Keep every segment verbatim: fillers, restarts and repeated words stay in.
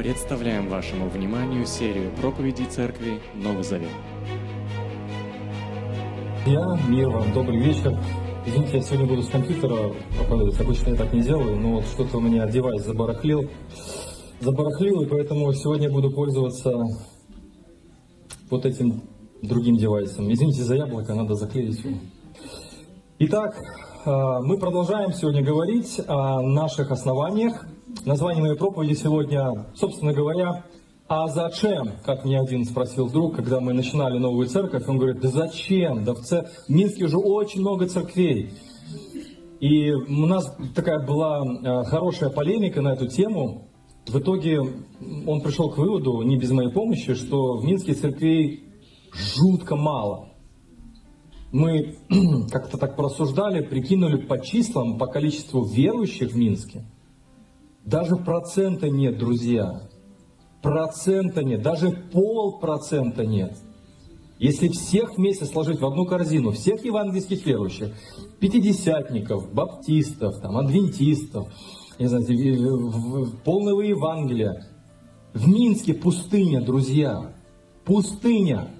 Представляем вашему вниманию серию проповедей церкви «Новый Завет». Я, мир вам, добрый вечер. Извините, я сегодня буду с компьютера проповедовать. Обычно я так не делаю, но вот что-то у меня девайс забарахлил. Забарахлил, и поэтому сегодня буду пользоваться вот этим другим девайсом. Извините за яблоко, надо заклеить его. Итак, мы продолжаем сегодня говорить о наших основаниях. Название моей проповеди сегодня, собственно говоря, «А зачем?», как мне один спросил вдруг, когда мы начинали новую церковь, он говорит: «Да зачем? Да в, цер... в Минске уже очень много церквей». И у нас такая была хорошая полемика на эту тему. В итоге он пришел к выводу, не без моей помощи, что в Минске церквей жутко мало. Мы как-то так порассуждали, прикинули по числам, по количеству верующих в Минске. Даже процента нет, друзья. Процента нет. Даже полпроцента нет. Если всех вместе сложить в одну корзину, всех евангельских верующих, пятидесятников, баптистов, там, адвентистов, не знаю, полного Евангелия. В Минске пустыня, друзья. Пустыня.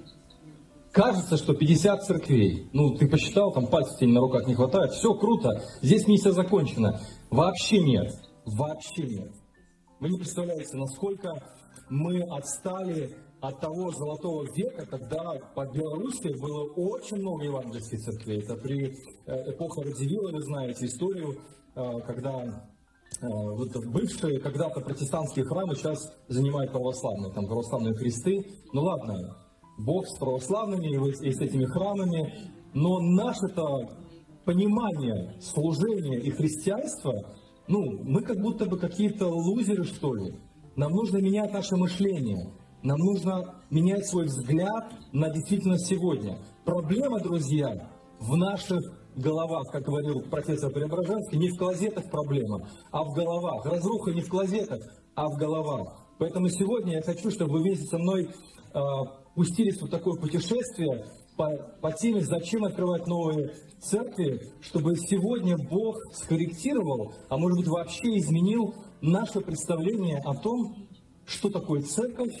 Кажется, что пятьдесят церквей. Ну, ты посчитал, там пальцев тебе на руках не хватает. Все круто. Здесь миссия закончена. Вообще нет. Вообще нет. Вы не представляете, насколько мы отстали от того золотого века, когда под Белоруссией было очень много евангельских церквей. Это при эпохе Родивила, вы знаете историю, когда вот бывшие когда-то протестантские храмы сейчас занимают православные, там православные кресты. Ну ладно, Бог с православными и с этими храмами, но наше-то понимание служения и христианства, ну, мы как будто бы какие-то лузеры, что ли. Нам нужно менять наше мышление. Нам нужно менять свой взгляд на действительность сегодня. Проблема, друзья, в наших головах, как говорил профессор Преображенский, не в клозетах проблема, а в головах. Разруха не в клозетах, а в головах. Поэтому сегодня я хочу, чтобы вы вместе со мной э, пустились в вот такое путешествие по, по теме «Зачем открывать новые церкви?», чтобы сегодня Бог скорректировал, а может быть вообще изменил наше представление о том, что такое церковь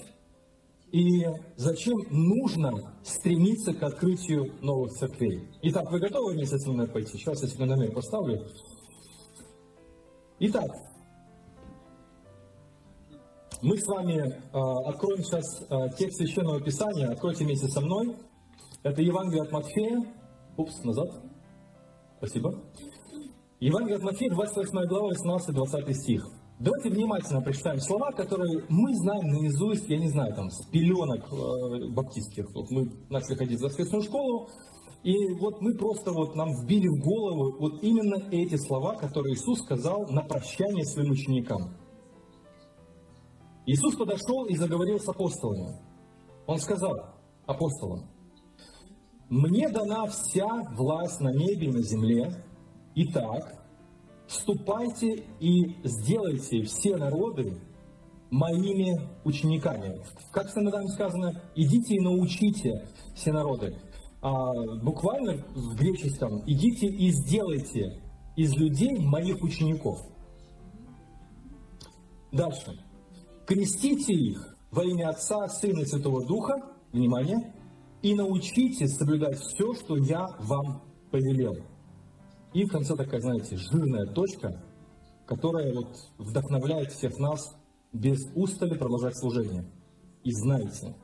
и зачем нужно стремиться к открытию новых церквей. Итак, вы готовы вместе со мной пойти? Сейчас я себе номер поставлю. Итак, мы с вами э, откроем сейчас э, текст Священного Писания. Откройте вместе со мной. Это Евангелие от Матфея. Упс, назад. Спасибо. Евангелие от Матфея, двадцать восьмая глава, восемнадцатый-двадцатый стих. Давайте внимательно прочитаем слова, которые мы знаем наизусть, я не знаю, там, с пеленок э, баптистских. Вот мы начали ходить в воскресную школу, и вот мы просто вот нам вбили в голову вот именно эти слова, которые Иисус сказал на прощание своим ученикам. Иисус подошел и заговорил с апостолами. Он сказал апостолам: «Мне дана вся власть на небе и на земле. Итак, ступайте и сделайте все народы моими учениками». Как в Синодальном сказано: «Идите и научите все народы». А буквально в греческом: «Идите и сделайте из людей моих учеников». Дальше. «Крестите их во имя Отца, Сына и Святого Духа». Внимание. «И научитесь соблюдать все, что я вам повелел». И в конце такая, знаете, жирная точка, которая вот вдохновляет всех нас без устали продолжать служение. «И знайте,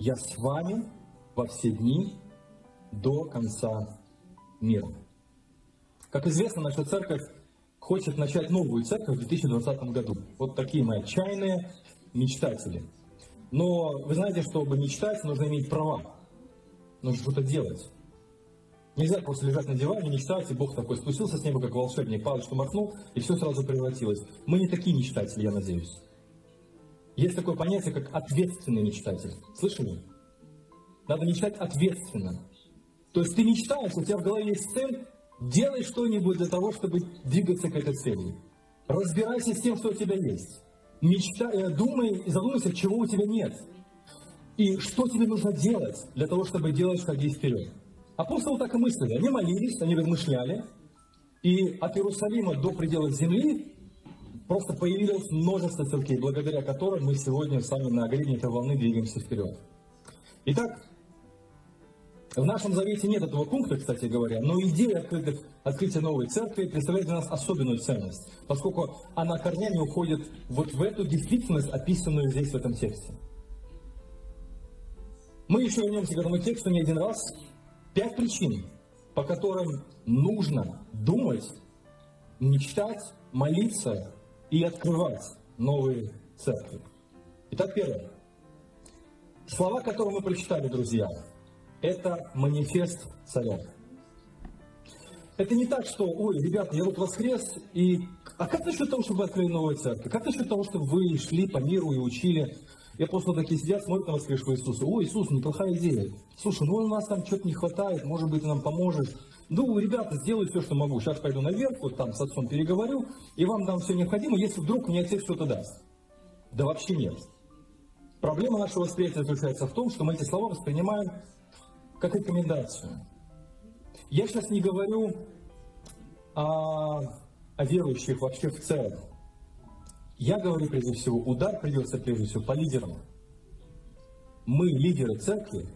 я с вами во все дни до конца мира». Как известно, наша церковь хочет начать новую церковь в две тысячи двадцатом году. Вот такие мы отчаянные мечтатели. Но вы знаете, чтобы мечтать, нужно иметь права. Нужно что-то делать. Нельзя просто лежать на диване, мечтать, и Бог такой спустился с неба, как волшебник, палочку махнул, и все сразу превратилось. Мы не такие мечтатели, я надеюсь. Есть такое понятие, как ответственный мечтатель. Слышали? Надо мечтать ответственно. То есть ты мечтаешь, у тебя в голове есть цель, делай что-нибудь для того, чтобы двигаться к этой цели. Разбирайся с тем, что у тебя есть. Мечтай, думай и задумайся, чего у тебя нет. И что тебе нужно делать для того, чтобы делать шаги вперед. Апостолы так и мыслили. Они молились, они размышляли. И от Иерусалима до пределов земли Просто появилось множество церквей, благодаря которым мы сегодня сами на гребне этой волны двигаемся вперед. Итак, в нашем завете нет этого пункта, кстати говоря, но идея открытых, открытия новой церкви представляет для нас особенную ценность, поскольку она корнями уходит вот в эту действительность, описанную здесь, в этом тексте. Мы еще вернемся к этому тексту не один раз. Пять причин, по которым нужно думать, мечтать, молиться и открывать новые церкви. Итак, первое. Слова, которые мы прочитали, друзья, это манифест царя. Это не так, что, ой, ребята, я вот воскрес, и... а как насчет того, чтобы вы открыли новую церковь? Как насчет того, чтобы вы шли по миру и учили? И апостолы такие сидят, смотрят на воскресшего Иисуса. Ой, Иисус, неплохая идея. Слушай, ну у нас там что-то не хватает, может быть, ты нам поможешь. Ну, ребята, сделаю все, что могу. Сейчас пойду наверх, вот там с отцом переговорю, и вам там все необходимо, если вдруг мне отец что-то даст. Да вообще нет. Проблема нашего восприятия заключается в том, что мы эти слова воспринимаем как рекомендацию. Я сейчас не говорю о, о верующих вообще в целом. Я говорю прежде всего, удар придется прежде всего по лидерам. Мы, лидеры церкви,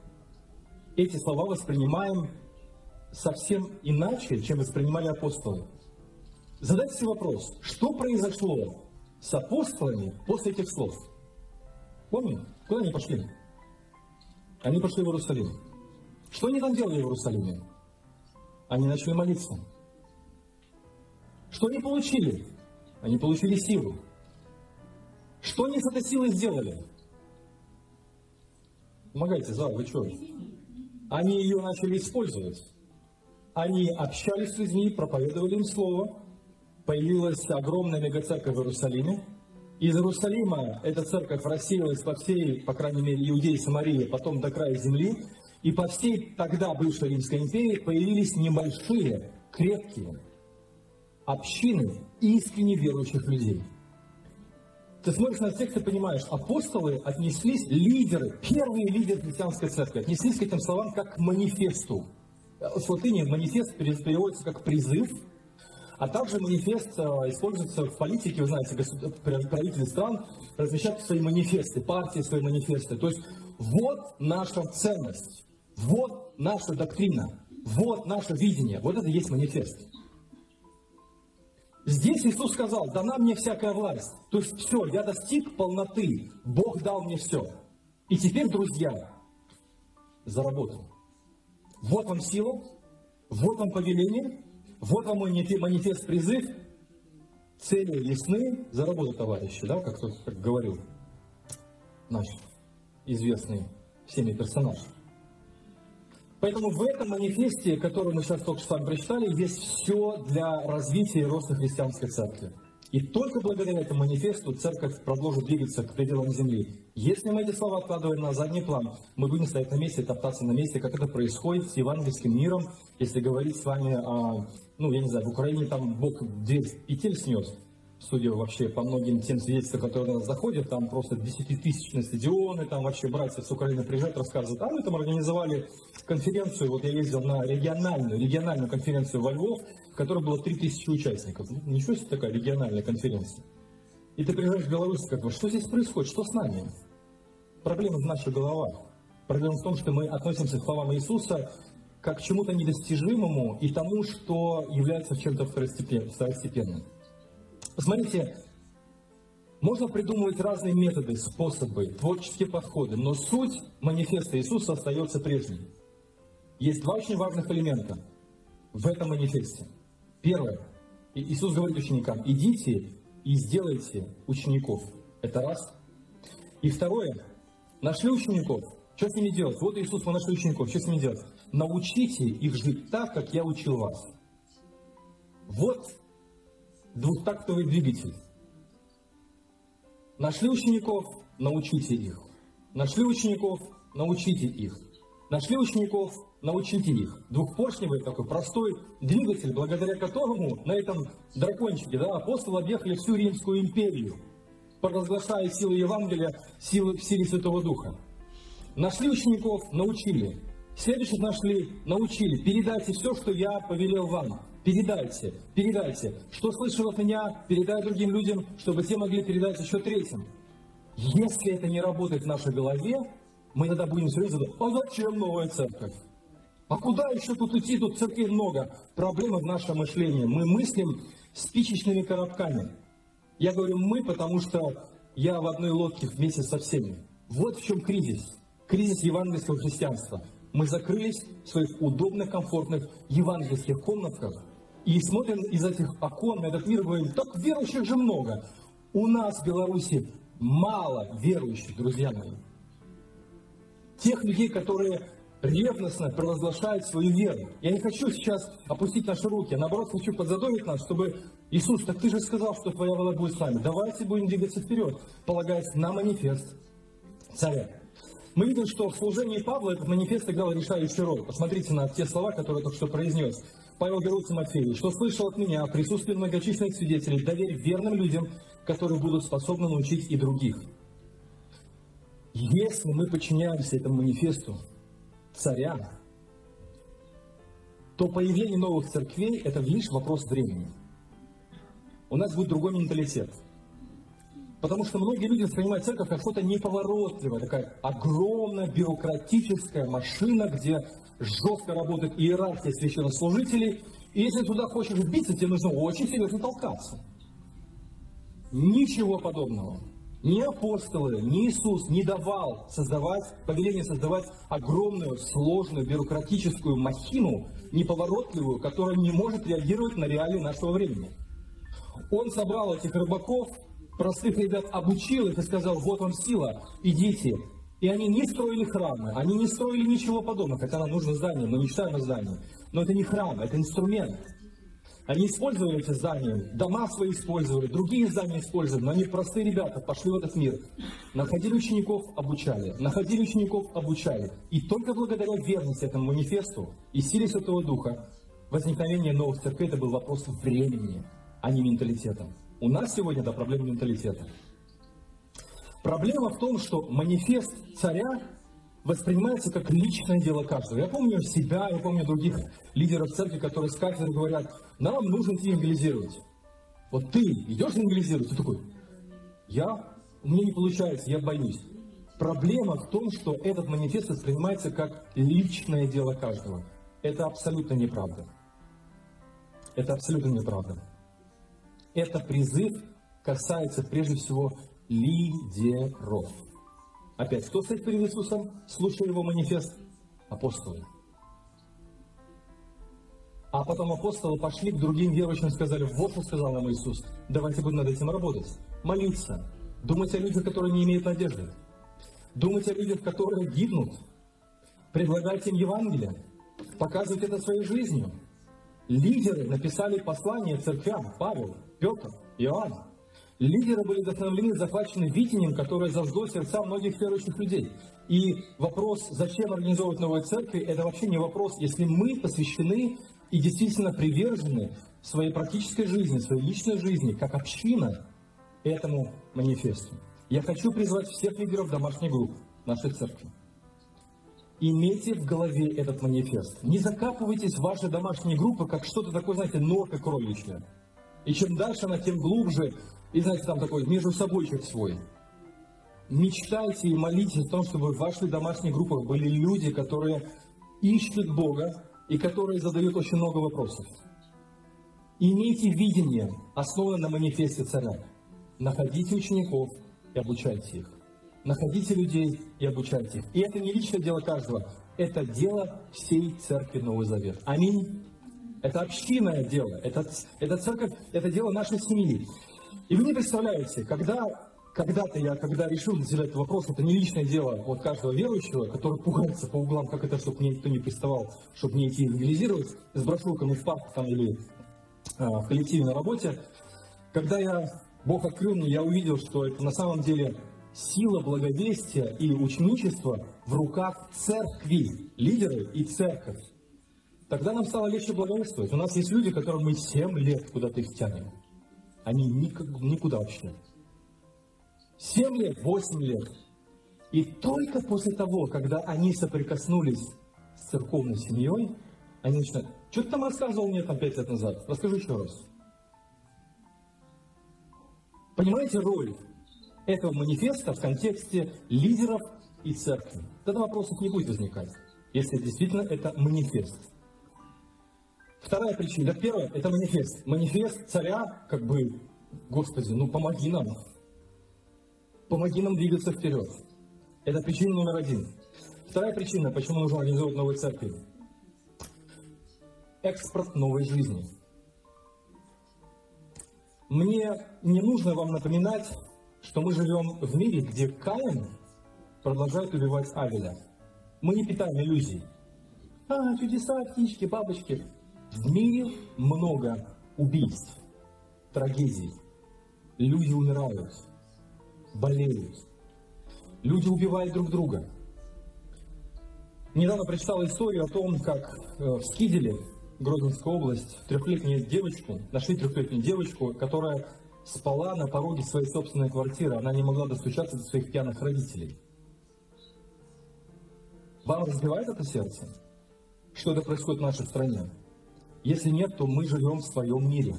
эти слова воспринимаем совсем иначе, чем воспринимали апостолы. Задайте себе вопрос, что произошло с апостолами после этих слов? Помните, куда они пошли? Они пошли в Иерусалим. Что они там делали в Иерусалиме? Они начали молиться. Что они получили? Они получили силу. Что они с этой силой сделали? Помогайте, зал, вы что? Они ее начали использовать. Они общались с людьми, проповедовали им слово. Появилась огромная мегацерковь в Иерусалиме. Из Иерусалима эта церковь рассеялась по всей, по крайней мере, Иудеи, Самарии, потом до края земли. И по всей тогда бывшей Римской империи появились небольшие, крепкие общины искренне верующих людей. Ты смотришь на текст и понимаешь, апостолы отнеслись, лидеры, первые лидеры христианской церкви, отнеслись к этим словам как к манифесту. С латыни манифест переводится как призыв, а также манифест используется в политике, вы знаете, правители стран размещают свои манифесты, партии свои манифесты. То есть вот наша ценность, вот наша доктрина, вот наше видение, вот это и есть манифест. Здесь Иисус сказал, дана мне всякая власть. То есть все, я достиг полноты, Бог дал мне все. И теперь, друзья, за работу. Вот вам сила, вот вам повеление, вот вам манифест, призыв. Цели ясны, за работу, товарищи, да, как кто-то как говорил наш известный всеми персонаж. Поэтому в этом манифесте, который мы сейчас только что с вами прочитали, есть все для развития и роста христианской церкви. И только благодаря этому манифесту церковь продолжит двигаться к пределам земли. Если мы эти слова откладываем на задний план, мы будем стоять на месте, топтаться на месте, как это происходит с евангельским миром. Если говорить с вами о, ну, я не знаю, в Украине там Бог дверь петель снес, судя вообще по многим тем свидетельствам, которые до нас доходят, там просто десятитысячные стадионы, там вообще братья с Украины приезжают, рассказывают. А мы там организовали конференцию, вот я ездил на региональную, региональную конференцию во Львов, в которой было три тысячи участников. Ну, ничего себе такая региональная конференция. И ты приезжаешь в Беларусь, как бы, что здесь происходит, что с нами? Проблема в наших головах. Проблема в том, что мы относимся к словам Иисуса как к чему-то недостижимому и тому, что является чем-то второстепенным. Посмотрите, можно придумывать разные методы, способы, творческие подходы, но суть манифеста Иисуса остается прежней. Есть два очень важных элемента в этом манифесте. Первое. Иисус говорит ученикам, идите и сделайте учеников. Это раз. И второе. Нашли учеников. Что с ними делать? Вот Иисус, мы нашли учеников. Что с ними делать? Научите их жить так, как я учил вас. Вот двухтактовый двигатель. Нашли учеников, научите их. Нашли учеников, научите их. Нашли учеников, научите их. Двухпоршневый такой простой двигатель, благодаря которому на этом дракончике, да, апостолы объехали всю Римскую империю, провозглашая силы Евангелия, силы, силы Святого Духа. Нашли учеников, научили. Следующих нашли, научили. Передайте все, что я повелел вам. Передайте, передайте. Что слышал от меня, передай другим людям, чтобы те могли передать еще третьим. Если это не работает в нашей голове, мы тогда будем все задавать: а зачем новая церковь? А куда еще тут идти? Тут церквей много. Проблема в нашем мышлении. Мы мыслим спичечными коробками. Я говорю «мы», потому что я в одной лодке вместе со всеми. Вот в чем кризис. Кризис евангельского христианства. Мы закрылись в своих удобных, комфортных евангельских комнатках и смотрим из этих окон на этот мир и говорим: так верующих же много. У нас в Беларуси мало верующих, друзья мои. Тех людей, которые ревностно провозглашают свою веру. Я не хочу сейчас опустить наши руки, а наоборот хочу подзадорить нас, чтобы: Иисус, так ты же сказал, что твоя воля будет с нами. Давайте будем двигаться вперед, полагаясь на манифест царя. Мы видим, что в служении Павла этот манифест играл решающую роль. Посмотрите на те слова, которые только что произнес. Павел говорит Тимофею: что слышал от меня, присутствие многочисленных свидетелей, доверь верным людям, которые будут способны научить и других. Если мы подчиняемся этому манифесту царя, то появление новых церквей – это лишь вопрос времени. У нас будет другой менталитет. Потому что многие люди воспринимают церковь как что-то неповоротливое, такая огромная бюрократическая машина, где жестко работает иерархия священнослужителей, и если туда хочешь вбиться, тебе нужно очень серьезно толкаться. Ничего подобного. Ни апостолы, ни Иисус не давал создавать, повеление создавать огромную, сложную, бюрократическую махину, неповоротливую, которая не может реагировать на реалии нашего времени. Он собрал этих рыбаков, простых ребят, обучил их и сказал: вот вам сила, идите. И они не строили храмы, они не строили ничего подобного, хотя нам нужно здание, мы мечтаем о здании. Но это не храм, это инструмент. Они использовали эти здания, дома свои использовали, другие здания использовали, но они, простые ребята, пошли в этот мир. Находили учеников, обучали, находили учеников, обучали. И только благодаря верности этому манифесту и силе Святого Духа возникновение новых церквей – это был вопрос времени, а не менталитета. У нас сегодня это проблема менталитета. Проблема в том, что манифест царя воспринимается как личное дело каждого. Я помню себя, я помню других лидеров церкви, которые с кафедры говорят: нам нужно идти евангелизировать. Вот ты идешь евангелизировать, ты такой: я, у меня не получается, я боюсь. Проблема в том, что этот манифест воспринимается как личное дело каждого. Это абсолютно неправда. Это абсолютно неправда. Это призыв касается прежде всего лидеров. Опять, кто стоит перед Иисусом, слушая его манифест? Апостолы. А потом апостолы пошли к другим верующим и сказали: вот что сказал нам Иисус, давайте будем над этим работать. Молиться, думать о людях, которые не имеют надежды, думать о людях, которые гибнут, предлагать им Евангелие, показывать это своей жизнью. Лидеры написали послание церквям: Павел, Петр, Иоанн. Лидеры были вдохновлены, захвачены видением, которое зажгло сердца многих верующих людей. И вопрос, зачем организовывать новые церкви, это вообще не вопрос, если мы посвящены и действительно привержены своей практической жизни, своей личной жизни, как община, этому манифесту. Я хочу призвать всех лидеров домашних групп нашей церкви. Имейте в голове этот манифест. Не закапывайтесь в ваши домашние группы как что-то такое, знаете, норка кроличья. И чем дальше она, тем глубже, и, знаете, там такой между собойчик свой. Мечтайте и молитесь о том, чтобы в ваших домашних группах были люди, которые ищут Бога и которые задают очень много вопросов. Имейте видение, основанное на манифесте царя. Находите учеников и обучайте их. Находите людей и обучайте их. И это не личное дело каждого, это дело всей церкви Новый Завет. Аминь. Это общинное дело, это, это церковь, это дело нашей семьи. И вы не представляете, когда, когда-то я, когда решил для себя этот вопрос, это не личное дело вот каждого верующего, который пугается по углам, как это, чтобы мне никто не приставал, чтобы мне идти евангелизировать, с брошюрками в парк там, или а, в коллективе на работе. Когда я, Бог открыл мне, я увидел, что это на самом деле... Сила благовестия и ученичества в руках церкви, лидеры и церковь. Тогда нам стало легче благовествовать. У нас есть люди, которым мы семь лет куда-то их тянем. Они никак, никуда вообще. семь лет, восемь лет. И только после того, когда они соприкоснулись с церковной семьей, Они начинают: что ты там рассказывал мне там пять лет назад? Расскажи еще раз. Понимаете роль этого манифеста в контексте лидеров и церкви? Тогда вопросов не будет возникать, если действительно это манифест. Вторая причина. Да, первая — это манифест. Манифест царя, как бы, Господи, ну помоги нам. Помоги нам двигаться вперед. Это причина номер один. Вторая причина, почему нужно организовать новые церкви. Экспорт новой жизни. Мне не нужно вам напоминать, что мы живем в мире, где Каин продолжает убивать Авеля. Мы не питаем иллюзий. А, чудеса, птички, бабочки. В мире много убийств, трагедий. Люди умирают, болеют. Люди убивают друг друга. Недавно прочитал историю о том, как в Скиделе, Гродненская область, трехлетнюю девочку, нашли трехлетнюю девочку, которая спала на пороге своей собственной квартиры. Она не могла достучаться до своих пьяных родителей. Вам разбивает это сердце? Что это происходит в нашей стране? Если нет, то мы живем в своем мире.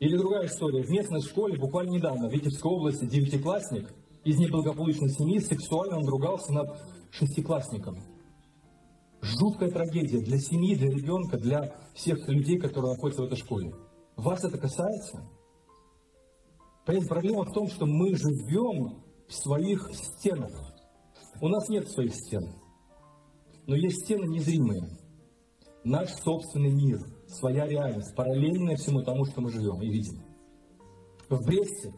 Или другая история. В местной школе буквально недавно в Витебской области девятиклассник из неблагополучной семьи сексуально надругался над шестиклассником. Жуткая трагедия для семьи, для ребенка, для всех людей, которые находятся в этой школе. Вас это касается? Понимаете, проблема в том, что мы живем в своих стенах. У нас нет своих стен. Но есть стены незримые. Наш собственный мир, своя реальность, параллельная всему тому, что мы живем и видим. В Бресте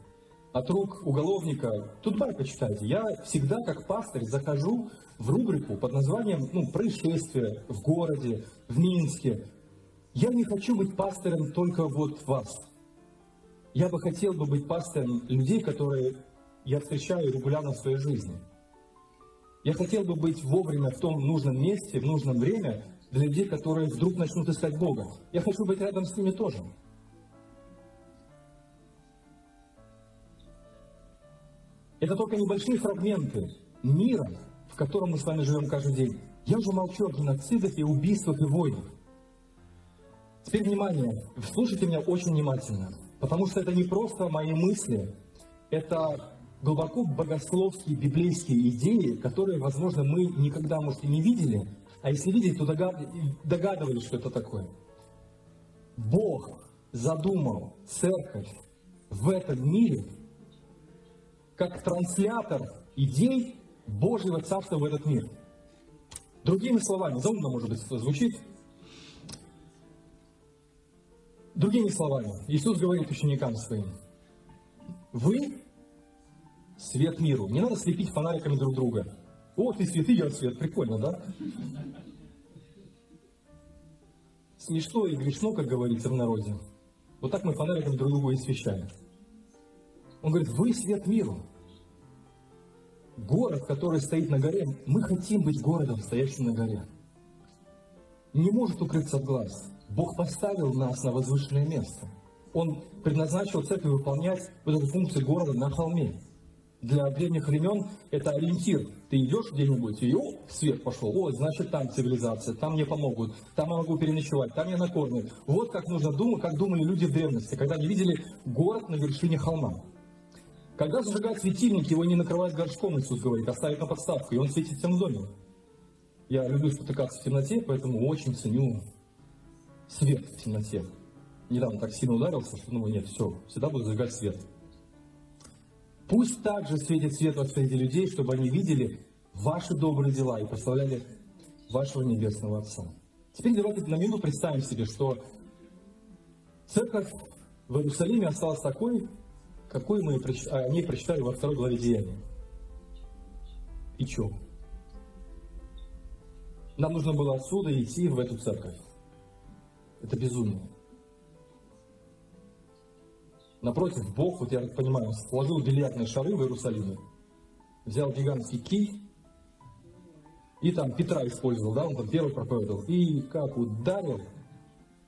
от рук уголовника, тут бар почитайте, я всегда как пастырь захожу в рубрику под названием ну, «Происшествия в городе, в Минске». Я не хочу быть пастырем только вот вас. Я бы хотел бы быть пастырем людей, которые я встречаю регулярно в своей жизни. Я хотел бы быть вовремя в том нужном месте, в нужном время для людей, которые вдруг начнут искать Бога. Я хочу быть рядом с ними тоже. Это только небольшие фрагменты мира, в котором мы с вами живем каждый день. Я уже молчу о геноцидах и убийствах и войнах. Теперь внимание, слушайте меня очень внимательно, потому что это не просто мои мысли, это глубоко богословские, библейские идеи, которые, возможно, мы никогда, может, и не видели, а если видели, то догадывались, что это такое. Бог задумал церковь в этом мире как транслятор идей Божьего Царства в этот мир. Другими словами, заумно, может быть, звучит. Другими словами, Иисус говорит ученикам своим: «Вы – свет миру». Не надо слепить фонариками друг друга. «О, ты свет, и я свет». Прикольно, да? Смешно и грешно, как говорится в народе. Вот так мы фонариками друг друга и освещаем. Он говорит: «Вы – свет миру». Город, который стоит на горе, мы хотим быть городом, стоящим на горе. Не может укрыться от глаз. Бог поставил нас на возвышенное место. Он предназначил церкви выполнять вот эту функцию города на холме. Для древних времен это ориентир. Ты идешь где-нибудь, и о, свет пошел, о, значит, там цивилизация, там мне помогут, там я могу переночевать, там я накормлю. Вот как нужно думать, как думали люди в древности, когда они видели город на вершине холма. Когда зажигают светильник, его не накрывают горшком, Иисус говорит, а ставят на подставку, и он светит всем домом. Я люблю спотыкаться в темноте, поэтому очень ценю свет в темноте. Недавно так сильно ударился, что думаю, нет, все, всегда буду зажигать свет. Пусть также светит свет во среди людей, чтобы они видели ваши добрые дела и прославляли вашего Небесного Отца. Теперь давайте на минуту представим себе, что церковь в Иерусалиме осталась такой, какой мы о ней прочитали во второй главе Деяния. И чё? Нам нужно было отсюда идти в эту церковь. Это безумие. Напротив, Бог, вот я так понимаю, сложил бильярдные шары в Иерусалиме, взял гигантский кий и там Петра использовал, да, он там первый проповедовал, и как ударил,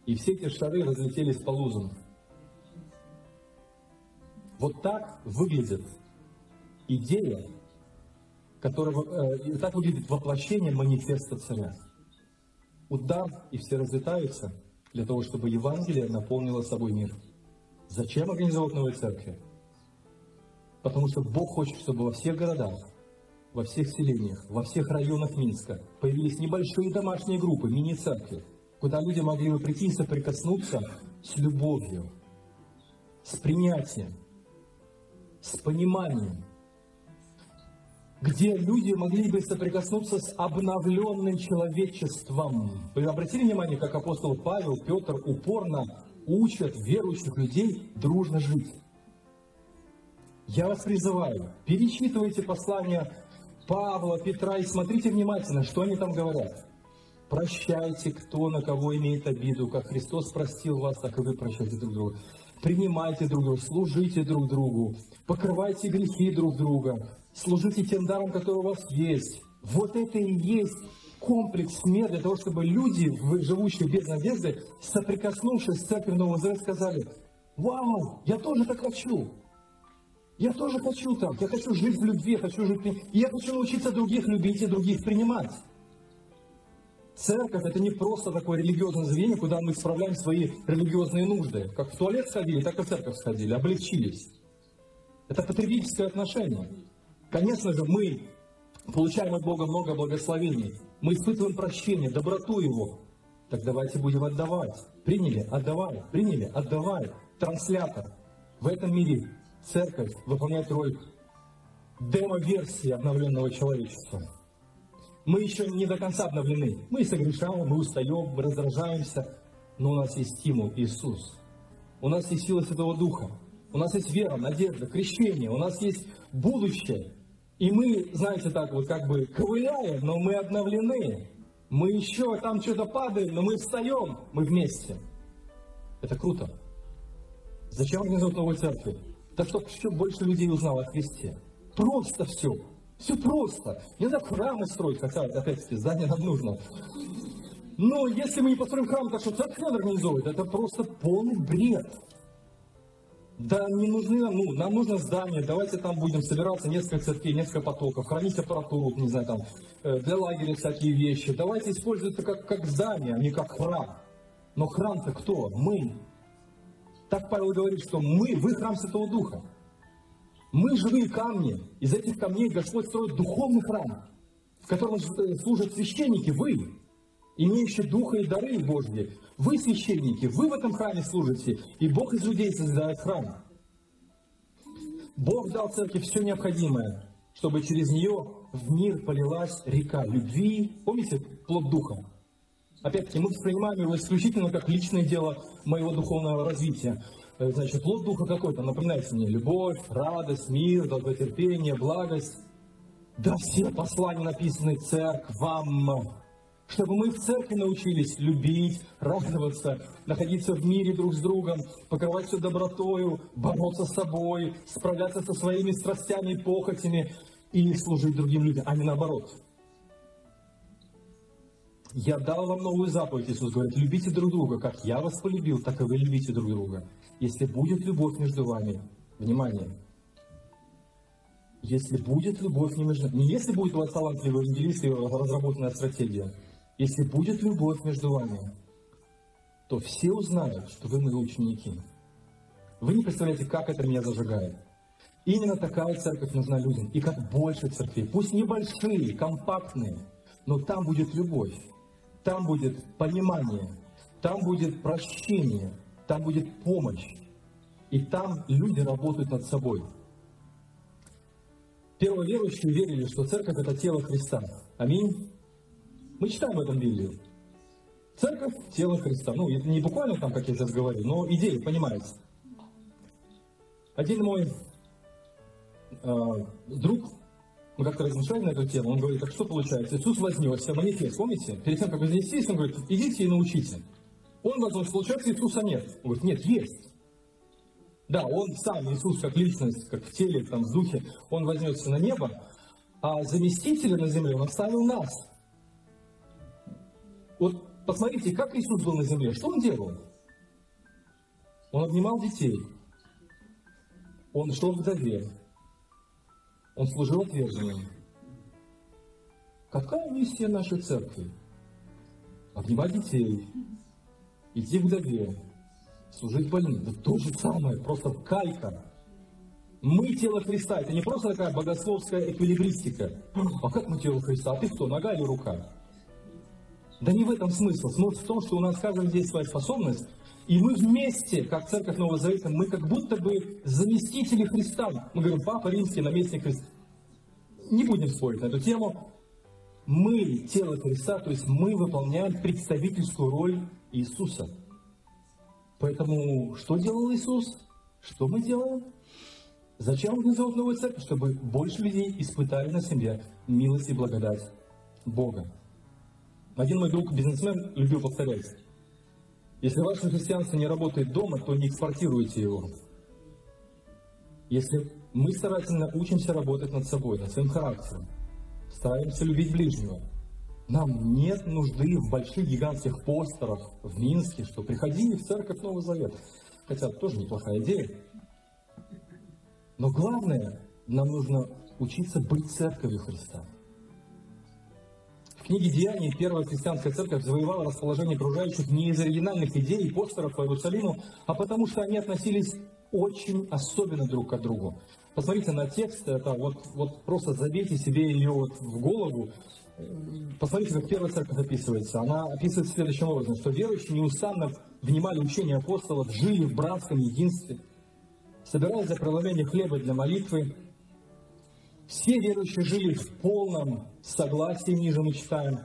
и все эти шары разлетелись по лузам. Вот так выглядит идея, которая, э, так выглядит воплощение манифеста царя. удар, и все разлетаются, для того, чтобы Евангелие наполнило собой мир. Зачем организовывать новые церкви? Потому что Бог хочет, чтобы во всех городах, во всех селениях, во всех районах Минска появились небольшие домашние группы, мини-церкви, куда люди могли бы прийти и соприкоснуться с любовью, с принятием, с пониманием, где люди могли бы соприкоснуться с обновленным человечеством. Вы обратили внимание, как апостол Павел, Петр упорно учат верующих людей дружно жить? Я вас призываю, перечитывайте послания Павла, Петра и смотрите внимательно, что они там говорят. Прощайте, кто на кого имеет обиду, как Христос простил вас, так и вы прощайте друг друга. Принимайте друг друга, служите друг другу, покрывайте грехи друг друга, служите тем даром, который у вас есть. Вот это и есть комплекс мер для того, чтобы люди, живущие без надежды, соприкоснувшись с церковью Нового Завета, сказали: «Вау, я тоже так хочу! Я тоже хочу так! Я хочу жить в любви, я хочу жить... И я хочу научиться других любить и других принимать!» Церковь – это не просто такое религиозное заведение, куда мы исправляем свои религиозные нужды. Как в туалет сходили, так и в церковь сходили, облегчились. Это потребительское отношение. Конечно же, мы получаем от Бога много благословений. Мы испытываем прощение, доброту Его. Так давайте будем отдавать. Приняли, отдавай. Приняли, отдавай. Транслятор. В этом мире церковь выполняет роль демо-версии обновленного человечества. Мы еще не до конца обновлены. Мы согрешаем, мы устаем, мы раздражаемся. Но у нас есть стимул Иисус. У нас есть сила Святого Духа. У нас есть вера, надежда, крещение. У нас есть будущее. И мы, знаете, так вот как бы ковыляем, но мы обновлены. Мы еще там что-то падаем, но мы встаем, мы вместе. Это круто. Зачем организовать новую церковь? Да чтобы еще больше людей узнало о Христе. Просто все. Все просто. Не надо храмы строить, хотя, опять-таки, здание нам нужно. Но если мы не построим храм, так что церковь надо организовывать, это просто полный бред. Да, не нужны нам, ну, нам нужно здание, давайте там будем собираться несколько церквей, несколько потоков, хранить аппаратуру, не знаю, там, для лагеря всякие вещи. Давайте использовать это как, как здание, а не как храм. Но храм-то кто? Мы. Так Павел говорит, что мы, вы храм Святого Духа. Мы живые камни. Из этих камней Господь строит духовный храм, в котором служат священники, вы, имеющие духа и дары Божьи. Вы священники, вы в этом храме служите, и Бог из людей создает храм. Бог дал церкви все необходимое, чтобы через нее в мир полилась река любви. Помните, плод духа? Опять-таки, мы воспринимаем его исключительно как личное дело моего духовного развития. Значит, плод духа какой-то, напоминайте мне, любовь, радость, мир, долготерпение, благость. Да все послания написаны церквам. Чтобы мы в церкви научились любить, радоваться, находиться в мире друг с другом, покрывать все добротою, бороться с собой, справляться со своими страстями и похотями и служить другим людям, а не наоборот. «Я дал вам новую заповедь», Иисус говорит, «любите друг друга, как я вас полюбил, так и вы любите друг друга. Если будет любовь между вами», внимание, если будет любовь не между... Не если будет у вас талантливый евангелист и разработанная стратегия. Если будет любовь между вами, то все узнают, что вы мои ученики. Вы не представляете, как это меня зажигает. Именно такая церковь нужна людям. И как больше церквей. Пусть небольшие, компактные, но там будет любовь. Там будет понимание. Там будет прощение. Там будет помощь. И там люди работают над собой. Первые верующие верили, что церковь – это тело Христа. Аминь. Мы читаем в этом Библию. Церковь – тело Христа. Ну, это не буквально там, как я сейчас говорю, но идея понимается. Один мой э, друг, мы как-то размышляли на эту тему, он говорит, так что получается, Иисус вознесся, манифест, помните? Перед тем, как вознестись, он говорит, идите и научите. Он вознесся, получается, Иисуса нет. Он говорит, нет, есть. Да, он сам, Иисус, как личность, как в теле, там, в духе, он вознесся на небо, а заместителя на земле он оставил нас. Вот посмотрите, как Иисус был на земле, что он делал? Он обнимал детей, он шел в вдове, он служил отверженным. Какая миссия нашей церкви? обнимать детей, идти к вдове, служить больным. Да то же самое, просто калька. Мы тело Христа. Это не просто такая богословская эквилибристика. А как мы тело Христа? А ты кто, нога или рука? Да не в этом смысл. Смысл в том, что у нас каждый здесь своя способность, и мы вместе, как Церковь Нового Завета, мы как будто бы заместители Христа. Мы говорим, Папа Римский, наместник Христа. Не будем спорить на эту тему. Мы тело Христа, то есть мы выполняем представительскую роль Иисуса. Поэтому что делал Иисус? Что мы делаем? Зачем он организовал новую церковь? Чтобы больше людей испытали на себе милость и благодать Бога. Один мой друг, бизнесмен, любил повторять: если ваше христианство не работает дома, то не экспортируйте его. Если мы старательно учимся работать над собой, над своим характером, стараемся любить ближнего, нам нет нужды в больших гигантских постерах в Минске, что приходили в церковь Нового Завета. Хотя тоже неплохая идея. Но главное, нам нужно учиться быть церковью Христа. В книге «Деяний» первая христианская церковь завоевала расположение окружающих не из оригинальных идей и постеров по Иерусалиму, а потому что они относились очень особенно друг к другу. Посмотрите на текст, это вот, вот просто забейте себе ее вот в голову. Посмотрите, как первая церковь описывается. Она описывается следующим образом, что верующие неустанно внимали учение апостолов, жили в братском единстве, собираясь за преломление хлеба для молитвы. Все верующие жили в полном согласии, ниже мы читаем.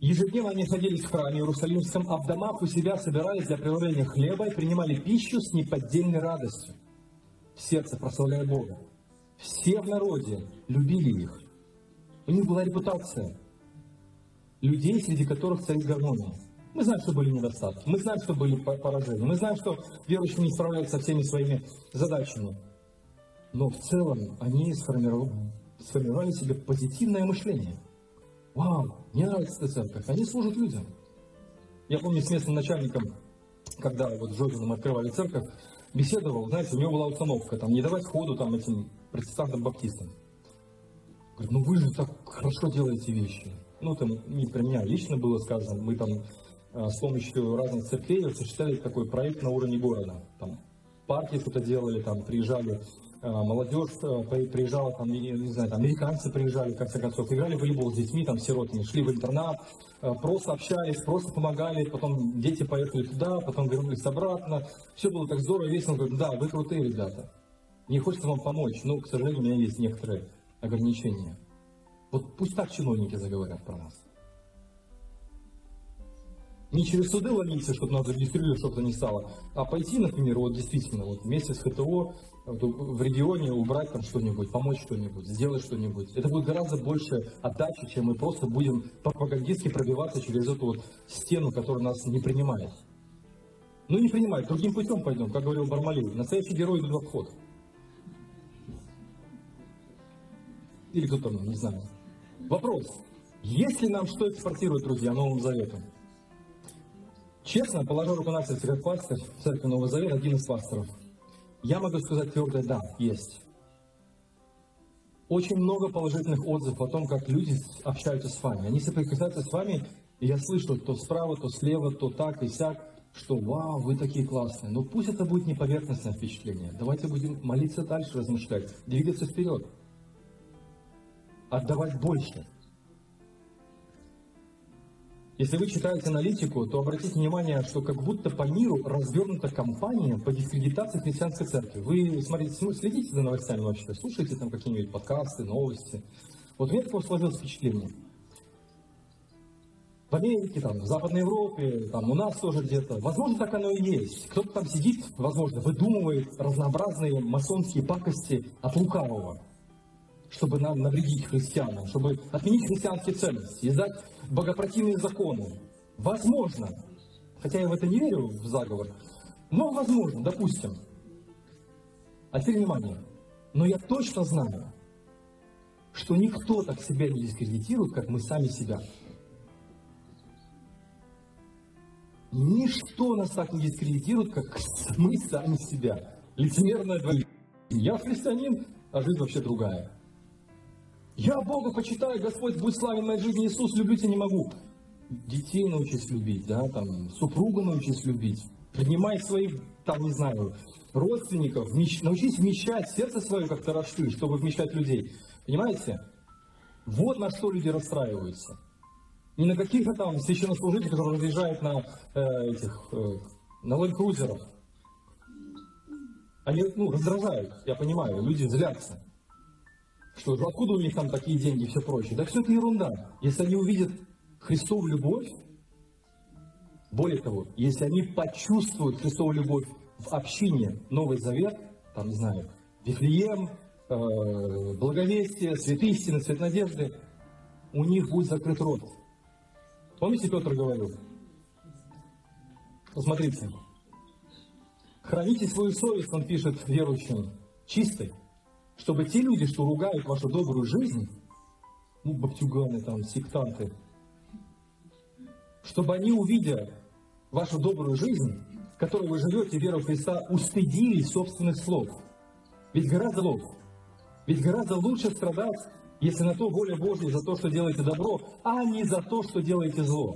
Ежедневно они находились в храме Иерусалимском, а в домах у себя собирались для преломления хлеба и принимали пищу с неподдельной радостью, в сердце прославляя Бога. Все в народе любили их. У них была репутация людей, среди которых царит гармония. Мы знаем, что были недостатки, мы знаем, что были поражения, мы знаем, что верующие не справляются со всеми своими задачами. Но в целом они сформировали, сформировали себе позитивное мышление. Вау, мне нравится эта церковь, они служат людям. Я помню, с местным начальником, когда вот в Жодино мы открывали церковь, беседовал, знаете, у него была установка, там, не давать ходу там, этим протестантам-баптистам. Говорит, ну вы же так хорошо делаете вещи. Ну, там, не про меня лично было сказано, мы там с помощью разных церквей осуществляли такой проект на уровне города. Там партии что-то делали, там приезжали, молодежь приезжала, там, не знаю, там, американцы приезжали, в конце концов, играли в волейбол с детьми, там, сиротами, шли в интернат, просто общались, просто помогали, потом дети поехали туда, потом вернулись обратно. Все было так здорово, весело. Он говорит, да, вы крутые ребята, мне хочется вам помочь, но, к сожалению, у меня есть некоторые ограничения. Вот пусть так чиновники заговорят про нас. Не через суды ломиться, чтобы нас зарегистрировали, чтобы это не стало, а пойти, например, вот действительно, вот вместе с ХТО вот, в регионе убрать там что-нибудь, помочь что-нибудь, сделать что-нибудь. Это будет гораздо больше отдачи, чем мы просто будем пропагандистски пробиваться через эту вот стену, которая нас не принимает. Ну не принимает, другим путем пойдем, как говорил Бармалей, настоящий герой идут в обход. Или кто-то, не знаю. Вопрос. Если нам что экспортирует, друзья, Новым Заветом? Честно, положа руку на сердце, как пастор Церкви Нового Завета, один из пасторов, я могу сказать твердо, да, есть. Очень много положительных отзывов о том, как люди общаются с вами. Они соприкасаются с вами, и я слышу то справа, то слева, то так и сяк, что вау, вы такие классные. Но пусть это будет не поверхностное впечатление. Давайте будем молиться дальше, размышлять, двигаться вперед. Отдавать больше. Если вы читаете аналитику, то обратите внимание, что как будто по миру развернута кампания по дискредитации христианской церкви. Вы смотрите, ну, следите за новостями вообще, слушаете там какие-нибудь подкасты, новости. Вот у меня такое сложилось впечатление. В Америке, там, в Западной Европе, там, у нас тоже где-то. Возможно, так оно и есть. Кто-то там сидит, возможно, выдумывает разнообразные масонские пакости от лукавого, чтобы нам навредить христианам, чтобы отменить христианские ценности, издать богопротивные законы. Возможно, хотя я в это не верю, в заговор, но возможно, допустим. А теперь внимание. Но я точно знаю, что никто так себя не дискредитирует, как мы сами себя. Ничто нас так не дискредитирует, как мы сами себя. Лицемерное двоечие. Я христианин, а жизнь вообще другая. Я Бога почитаю, Господь, будь славен в моей жизни, Иисус, люблю тебя не могу. детей научись любить, да, там, супругу научись любить, принимай своих, там, не знаю, родственников, вмещ... научись вмещать сердце свое, как тарашты, чтобы вмещать людей. Понимаете? Вот на что люди расстраиваются. Не на каких-то там священнослужителей, которые разъезжают на э, этих, э, на ленд-крузерах. Они, ну, раздражают, я понимаю, люди злятся. Что, откуда у них там такие деньги и все прочее? Да все это ерунда. Если они увидят Христову любовь, более того, если они почувствуют Христову любовь в общине, Новый Завет, там, не знаю, Вифлеем, э, Благовестие, Свет Истины, Свет Надежды, у них будет закрыт рот. Помните, Петр говорил? Посмотрите. Храните свою совесть, он пишет верующим, чистой, чтобы те люди, что ругают вашу добрую жизнь, ну, баптюганы там, сектанты, чтобы они, увидя вашу добрую жизнь, в которой вы живете, веру в Христа, устыдились собственных слов. Ведь гораздо лучше, ведь гораздо лучше страдать, если на то воля Божья, за то, что делаете добро, а не за то, что делаете зло.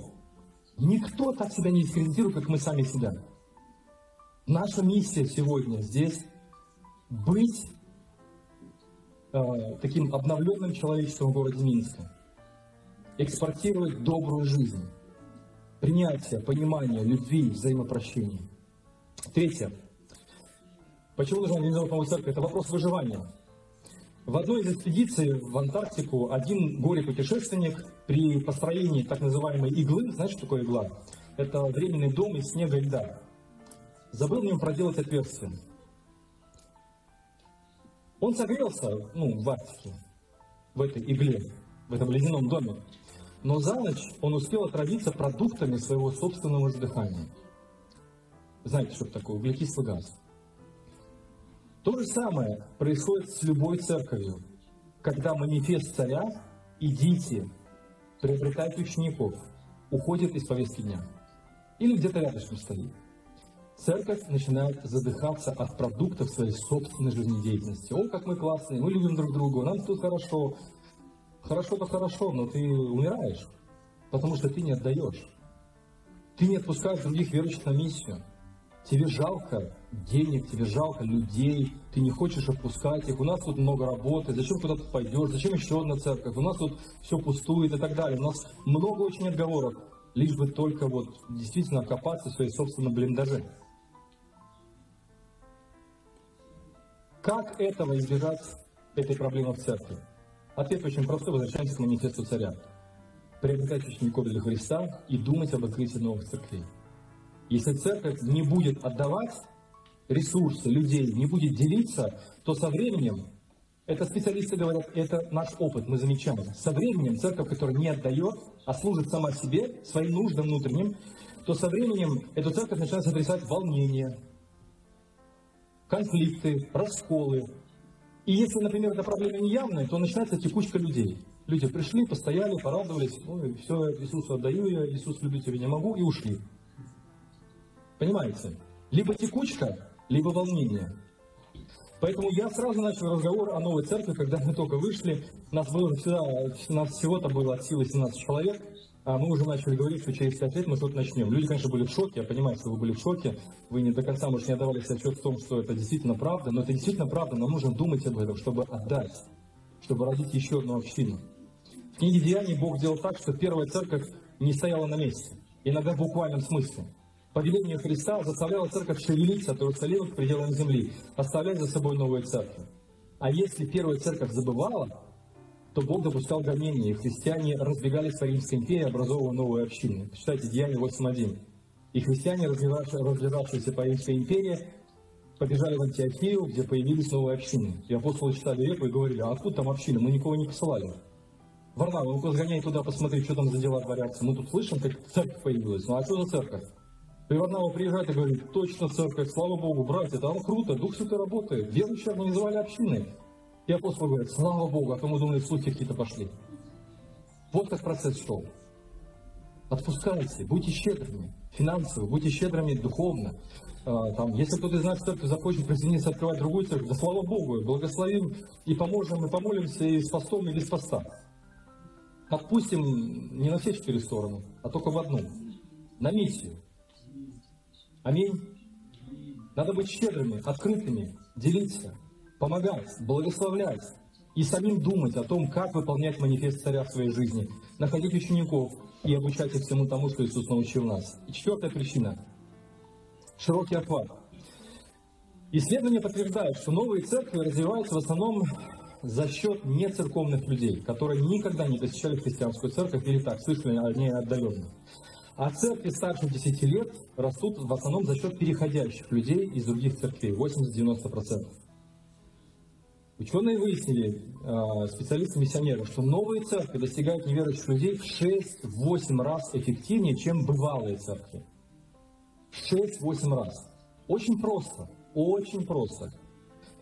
Никто так себя не дискредитирует, как мы сами себя. Наша миссия сегодня здесь – быть э, таким обновленным человечеством в городе Минска, экспортировать добрую жизнь, принятие, понимание, любви, взаимопрощение. Третье. Почему нужно организовать новую церковь? Это вопрос выживания. В одной из экспедиций в Антарктику один горе-путешественник при построении так называемой иглы, знаешь, что такое игла? Это временный дом из снега и льда. Забыл в нем проделать отверстие. Он согрелся, ну, в Арктике, в этой игле, в этом ледяном доме. Но за ночь он успел отравиться продуктами своего собственного издыхания. Знаете, что это такое? Углекислый газ. То же самое происходит с любой церковью. Когда манифест царя «Идите, приобретайте учеников» уходит из повестки дня. Или где-то рядышком стоит. Церковь начинает задыхаться от продуктов своей собственной жизнедеятельности. О, как мы классные, мы любим друг друга, нам тут хорошо. Хорошо-то хорошо, но ты умираешь, потому что ты не отдаешь. Ты не отпускаешь других верующих на миссию. Тебе жалко денег, тебе жалко людей, ты не хочешь отпускать их. У нас тут много работы, зачем куда-то пойдешь, зачем еще одна церковь, у нас тут все пустует и так далее. У нас много очень отговорок, лишь бы только вот действительно окопаться в своей собственном блиндаже. Как этого избежать, этой проблемы в церкви? Ответ очень простой, возвращаемся к манифесту царя. Приобретать учеников для Христа и думать об открытии новых церквей. Если церковь не будет отдавать ресурсы людей, не будет делиться, то со временем, это специалисты говорят, это наш опыт, мы замечаем, со временем церковь, которая не отдает, а служит сама себе, своим нуждам внутренним, то со временем эту церковь начинает сотрясать волнения, конфликты, расколы. И если, например, эта проблема не явная, то начинается текучка людей. Люди пришли, постояли, порадовались, ой, все, Иисусу отдаю я, Иисус, любить тебя не могу, и ушли. Понимаете? Либо текучка, либо волнение. Поэтому я сразу начал разговор о новой церкви, когда мы только вышли. Нас было всегда, нас всего-то было от силы семнадцать человек, а мы уже начали говорить, что через пять лет мы что-то начнем. Люди, конечно, были в шоке, я понимаю, что вы были в шоке, вы не до конца, может, не отдавали себе отчет в том, что это действительно правда, но это действительно правда, нам нужно думать об этом, чтобы отдать, чтобы родить еще одну общину. В книге «Деяний» Бог делал так, что первая церковь не стояла на месте, иногда в буквальном смысле. Повеление Христа заставляло церковь шевелиться от Иерусалима к пределам земли, оставляя за собой новые церкви. А если первая церковь забывала, то Бог допускал гонения, и христиане разбегались по Римской империи, образовывая новые общины. Почитайте Деяния восемь один. «И христиане, разбежавшиеся по Римской империи, побежали в Антиохию, где появились новые общины. И апостолы читали реку и говорили, а откуда там общины? Мы никого не посылали. Варнава, ну-ка сгоняй туда, посмотри, что там за дела творятся. Мы тут слышим, как церковь появилась. Ну а что за церковь? И Варнава приезжает и говорит, точно церковь, слава Богу, братья, там круто, Дух Святой работает, верующие организовали общины». И апостол говорит, слава Богу, а то мы думали, слухи какие-то пошли. Вот как процесс шел. Отпускайте, будьте щедрыми финансово, будьте щедрыми духовно. Там, если кто-то из нас церкви захочет присоединиться, открывать другую церковь, да слава Богу, благословим и поможем, и помолимся, и с постом, или с поста. подпустим не на все четыре стороны, а только в одну. На миссию. Аминь. Надо быть щедрыми, открытыми, делиться, помогать, благословлять и самим думать о том, как выполнять манифест Царя в своей жизни, находить учеников и обучать их всему тому, что Иисус научил нас. И четвертая причина – широкий охват. Исследования подтверждают, что новые церкви развиваются в основном за счет нецерковных людей, которые никогда не посещали христианскую церковь или так, слышали о ней отдаленно. А церкви старше десяти лет растут в основном за счет переходящих людей из других церквей, восемьдесят-девяносто процентов. Ученые выяснили, специалисты-миссионеры, что новые церкви достигают неверующих людей в шесть-восемь раз эффективнее, чем бывалые церкви. шесть-восемь раз. Очень просто. Очень просто.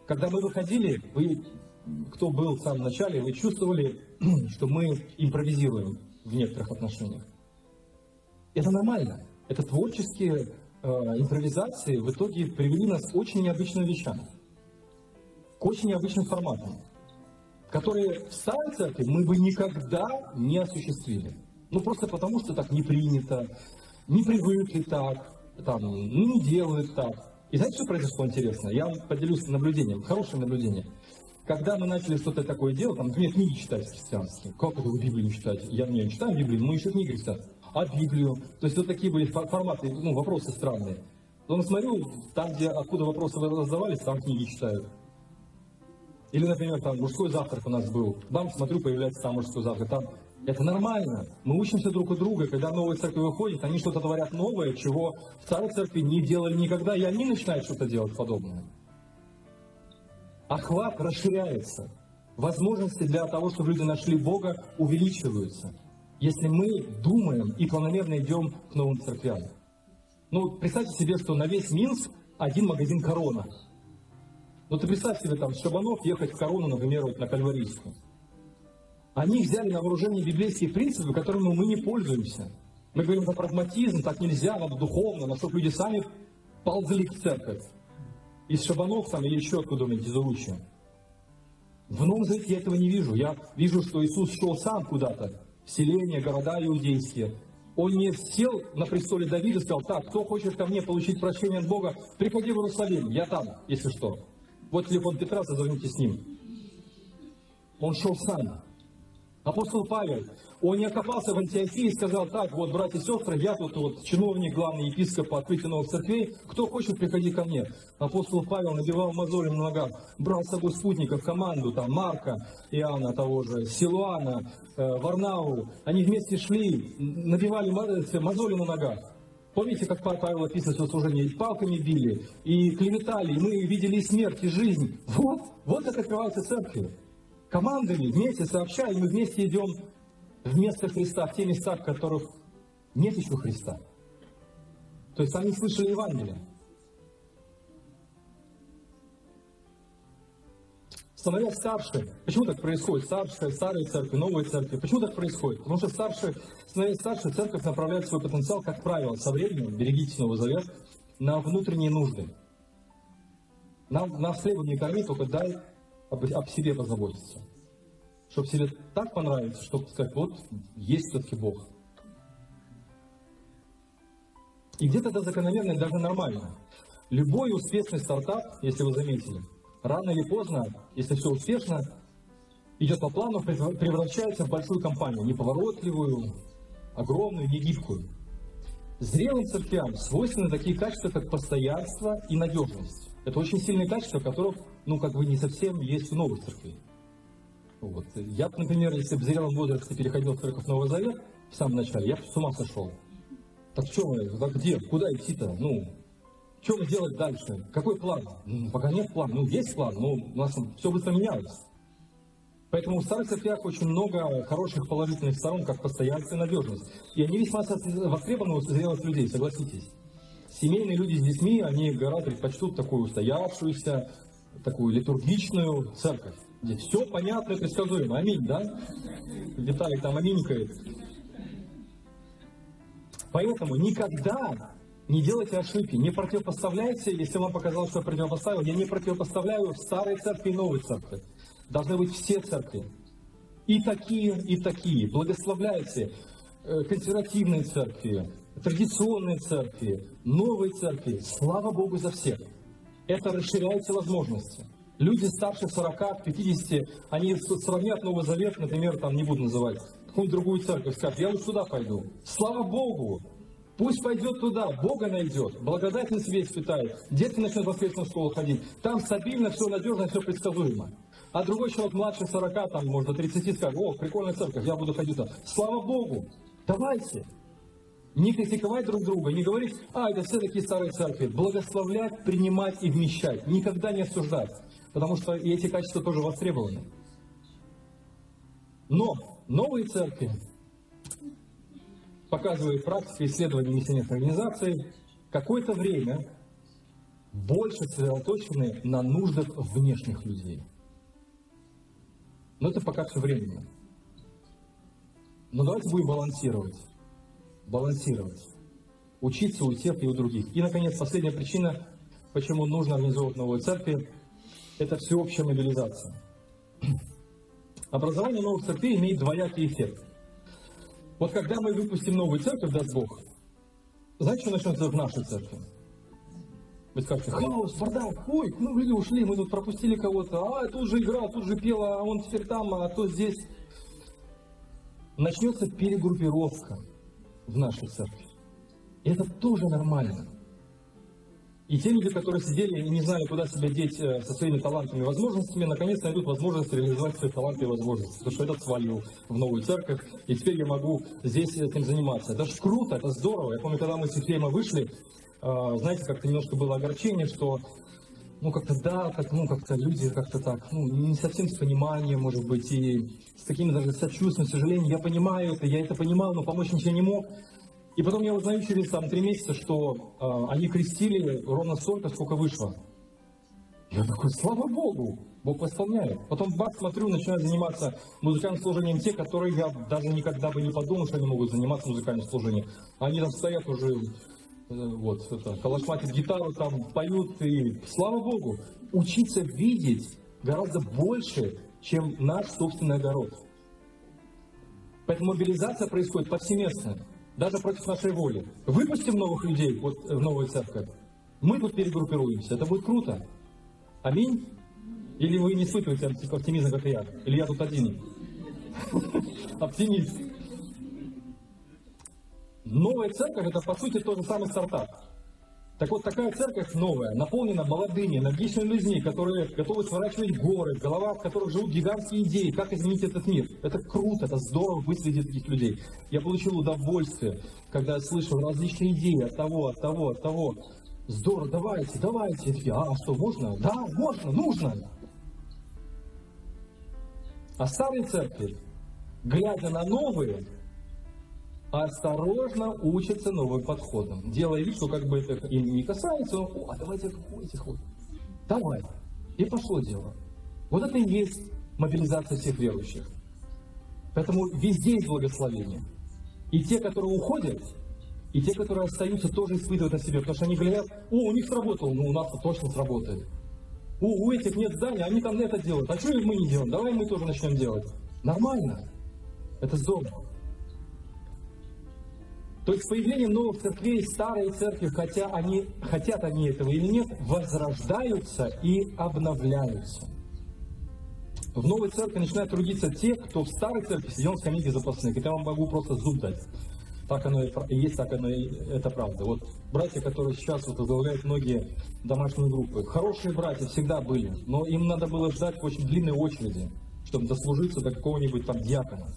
Когда мы выходили, вы, кто был в самом начале, вы чувствовали, что мы импровизируем в некоторых отношениях. Это нормально. Это творческие э, импровизации в итоге привели нас к очень необычным вещам, к очень необычным форматам, которые в старой церкви мы бы никогда не осуществили. Ну просто потому, что так не принято, не привыкли так, там, не делают так. И знаете, что произошло интересно? Я поделюсь наблюдением, хорошим наблюдением. Когда мы начали что-то такое делать, там, например, книги читать христианские. Как это вы Библию читаете? Я не читаю Библию, мы еще книги читаем. А Библию? То есть вот такие были форматы, ну, вопросы странные. Потом смотрю, там, где, откуда вопросы раздавались, там книги читают. Или, например, там мужской завтрак у нас был. Там, смотрю, появляется там мужской завтрак. Там... Это нормально. Мы учимся друг у друга. Когда новая церковь выходит, они что-то творят новое, чего в старой церкви не делали никогда, и они начинают что-то делать подобное. Охват расширяется. Возможности для того, чтобы люди нашли Бога, увеличиваются, если мы думаем и планомерно идем к новым церквям. Ну, представьте себе, что на весь Минск один магазин «Корона». Ну, ты представь себе, там, с Шабанов ехать в Корону, например, вот на Кальварийскую. Они взяли на вооружение библейские принципы, которыми мы не пользуемся. Мы говорим про прагматизм, так нельзя, надо духовно, на что люди сами ползли к церковь. Из Шабанов там или еще откуда-нибудь, из Уруча. В Новом Завете я этого не вижу. Я вижу, что Иисус шел сам куда-то. В селения, города иудейские. Он не сел на престоле Давида и сказал: так, кто хочет ко мне получить прощение от Бога, приходи в Иерусалим, я там, если что. Вот телефон Петра, созвоните с ним. Он шел сам. Апостол Павел, он не окопался в Антиохии и сказал: так, вот, братья и сестры, я тут вот чиновник, главный епископ по открытию новых церквей, кто хочет, приходи ко мне. Апостол Павел набивал мозоли на ногах, брал с собой спутников, команду, там, Марка, Иоанна того же, Силуана, э, Варнаву, они вместе шли, набивали мозоли на ногах. Помните, как Павел описывает свое служение? И палками били, и клеветали, и мы видели и смерть, и жизнь. Вот, вот это открывается церковь. Командами вместе сообщаем, и мы вместе идем вместо Христа, в те места, в которых нет еще Христа. То есть они слышали Евангелие. Становясь старше, почему так происходит? Старшие, старые церкви, новые церкви. Почему так происходит? Потому что старше, становясь старше, церковь направляет свой потенциал, как правило, со временем, берегите Новый Завет, на внутренние нужды. Нам, нас хлебом не корми, только дай Об, об себе позаботиться. Чтобы себе так понравиться, чтобы сказать: вот, есть все-таки Бог. И где-то это закономерно и даже нормально. Любой успешный стартап, если вы заметили, рано или поздно, если все успешно, идет по плану, превращается в большую компанию, неповоротливую, огромную, негибкую. Зрелым церквям свойственны такие качества, как постоянство и надежность. Это очень сильные качества, которых, ну, как бы не совсем есть в новых церквей. Вот. Я, например, если бы в зрелом возрасте переходил в церковь Новый Завет в самом начале, я бы с ума сошел. Так что мы, так где, куда идти-то? Ну, что мы делать дальше? Какой план? Ну, пока нет плана. Ну, есть план, но у нас все быстро меняется. Поэтому в старых церквях очень много хороших положительных сторон, как постоянство и надежность. И они весьма востребованы у зрелых людей, согласитесь. Семейные люди с детьми, они гораздо предпочтут такую устоявшуюся, такую литургичную церковь, где все понятно и предсказуемо. Аминь, да? Виталик там аминькает. Поэтому никогда не делайте ошибки, не противопоставляйте, если вам показалось, что я противопоставил, я не противопоставляю старой церкви и новой церкви. Должны быть все церкви. и такие, и такие. Благословляйте консервативные церкви, традиционные церкви, новые церкви. Слава Богу за всех. Это расширяется возможности. Люди старше сорока, пятидесяти, они сравнят Новый Завет, например, там не буду называть, какую-нибудь другую церковь, скажут, я вот сюда пойду. Слава Богу! Пусть пойдет туда, Бога найдет, благодать на себе испытает, дети начнут в воскресную школу ходить, там стабильно, все надежно, все предсказуемо. А другой человек младше сорока, там, может, тридцати, скажет, о, прикольная церковь, я буду ходить там. Слава Богу! Давайте! Не критиковать друг друга, не говорить, а, это все такие старые церкви. Благословлять, принимать и вмещать, никогда не осуждать, потому что эти качества тоже востребованы. Но новые церкви, показывает практика исследования миссионерных организаций, какое-то время больше сосредоточены на нуждах внешних людей. Но это пока все временно. Но давайте будем балансировать. Балансировать. Учиться у тех и у других. И, наконец, последняя причина, почему нужно организовывать новые церкви, это всеобщая мобилизация. Образование новых церквей имеет двоякий эффект. Вот когда мы выпустим новую церковь, даст Бог, знаете, что начнется в нашей церкви? Вы скажете, хаос, бардак, ой, ну люди ушли, мы тут пропустили кого-то, а тут же играл, тут же пела, а он теперь там, а то здесь. Начнется перегруппировка в нашей церкви. И это тоже нормально. И те люди, которые сидели и не знали, куда себя деть со своими талантами и возможностями, наконец найдут возможность реализовать свои таланты и возможности. Потому что этот свалил в новую церковь, и теперь я могу здесь этим заниматься. Это же круто, это здорово. Я помню, когда мы с Ефрема вышли, знаете, как-то немножко было огорчение, что ну как-то да, как, ну как-то люди как-то так, ну не совсем с пониманием, может быть, и с таким даже сочувствием, к сожалению, я понимаю это, я это понимал, но помочь ничего не мог. И потом я узнаю через там, три месяца, что э, они крестили ровно столько, сколько вышло. Я такой, слава Богу, Бог восполняет. Потом бах, смотрю, начинают заниматься музыкальным служением те, которые я даже никогда бы не подумал, что они могут заниматься музыкальным служением. Они там стоят уже, э, вот, это, калашматят гитару, там поют, и слава Богу. Учиться видеть гораздо больше, чем наш собственный огород. Поэтому мобилизация происходит повсеместно. Даже против нашей воли. Выпустим новых людей вот, в новую церковь. Мы тут перегруппируемся. Это будет круто. Аминь? Или вы не испытываете оптимизма, как я? Или я тут один? Оптимист. Новая церковь – это, по сути, тот же самый стартап. Так вот, такая церковь новая, наполнена молодыми, энергичными людьми, которые готовы сворачивать горы, в головах которых живут гигантские идеи, как изменить этот мир. Это круто, это здорово выследить таких людей. Я получил удовольствие, когда я слышал различные идеи от того, от того, от того. Здорово, давайте, давайте. Такие, а что, можно? Да, можно, нужно. А старые церкви, глядя на новые, осторожно учатся новым подходам, делая вид, что как бы это им не касается, но, о, а давайте этих вот, давай, и пошло дело. Вот это и есть мобилизация всех верующих. Поэтому везде есть благословение. И те, которые уходят, и те, которые остаются, тоже испытывают на себе, потому что они говорят, о, у них сработало, ну у нас-то точно сработает. О, у этих нет здания, они там это делают, а что мы не делаем, давай мы тоже начнем делать. Нормально, это здорово. То есть с появлением новых церквей старые церкви, хотя они, хотят они этого или нет, возрождаются и обновляются. В новой церкви начинают трудиться те, кто в старой церкви сидел в скамейке запасных. И я вам могу просто зуб дать. Так оно и есть, так оно и это правда. Вот братья, которые сейчас вот возглавляют многие домашние группы, хорошие братья всегда были, но им надо было ждать в очень длинной очереди, чтобы дослужиться до какого-нибудь там диакона.